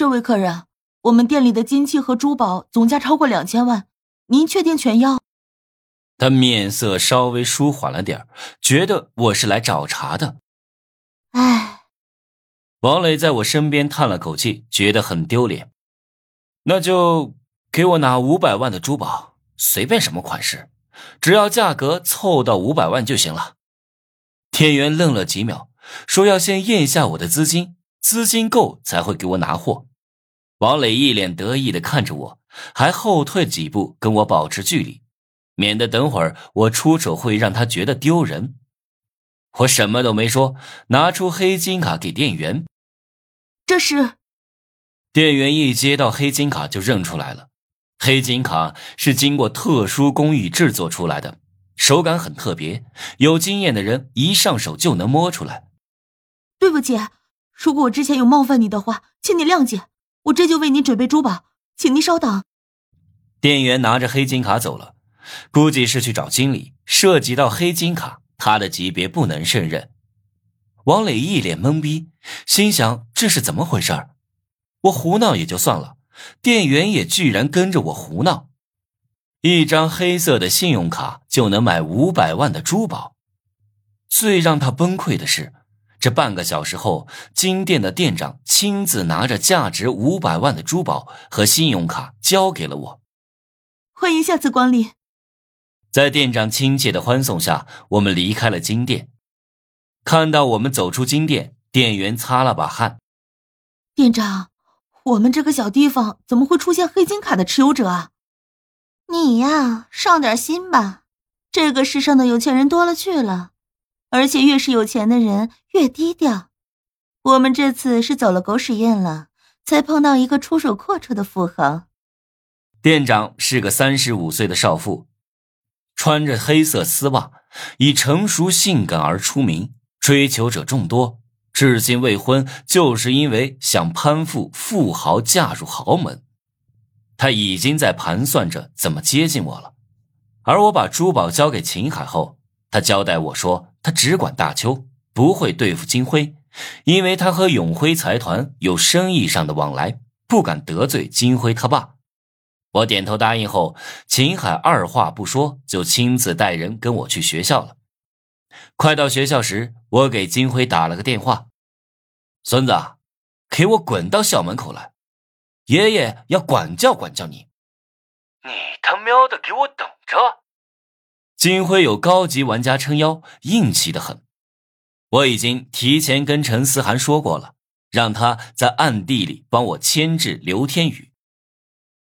这位客人，我们店里的金器和珠宝总价超过2000万，您确定全要？他面色稍微舒缓了点，觉得我是来找茬的。唉，王磊在我身边叹了口气，觉得很丢脸。那就给我拿500万的珠宝，随便什么款式，只要价格凑到500万就行了。店员愣了几秒，说要先验一下我的资金，资金够才会给我拿货。王磊一脸得意地看着我，还后退几步跟我保持距离，免得等会儿我出手会让他觉得丢人。我什么都没说，拿出黑金卡给店员。这是。店员一接到黑金卡就认出来了，黑金卡是经过特殊工艺制作出来的，手感很特别，有经验的人一上手就能摸出来。对不起，如果我之前有冒犯你的话，请你谅解，我这就为你准备珠宝，请您稍等。店员拿着黑金卡走了，估计是去找经理，涉及到黑金卡，他的级别不能胜任。王磊一脸懵逼，心想这是怎么回事儿？我胡闹也就算了，店员也居然跟着我胡闹。一张黑色的信用卡就能买500万的珠宝。最让他崩溃的是，这半个小时后，金店的店长亲自拿着价值500万的珠宝和信用卡交给了我。欢迎下次光临。在店长亲切的欢送下，我们离开了金店。看到我们走出金店，店员擦了把汗。店长，我们这个小地方怎么会出现黑金卡的持有者啊？你呀，上点心吧，这个世上的有钱人多了去了，而且越是有钱的人越低调。我们这次是走了狗屎运了，才碰到一个出手阔绰的富豪。店长是个35岁的少妇，穿着黑色丝袜，以成熟性感而出名，追求者众多，至今未婚，就是因为想攀附富豪，嫁入豪门。他已经在盘算着怎么接近我了。而我把珠宝交给秦海后，他交代我说他只管大邱，不会对付金辉，因为他和永辉财团有生意上的往来，不敢得罪金辉他爸。我点头答应后，秦海二话不说就亲自带人跟我去学校了。快到学校时，我给金辉打了个电话：“孙子，给我滚到校门口来，爷爷要管教管教你！”“你他喵的给我等着！”金辉有高级玩家撑腰，硬气得很。我已经提前跟陈思涵说过了，让他在暗地里帮我牵制刘天宇。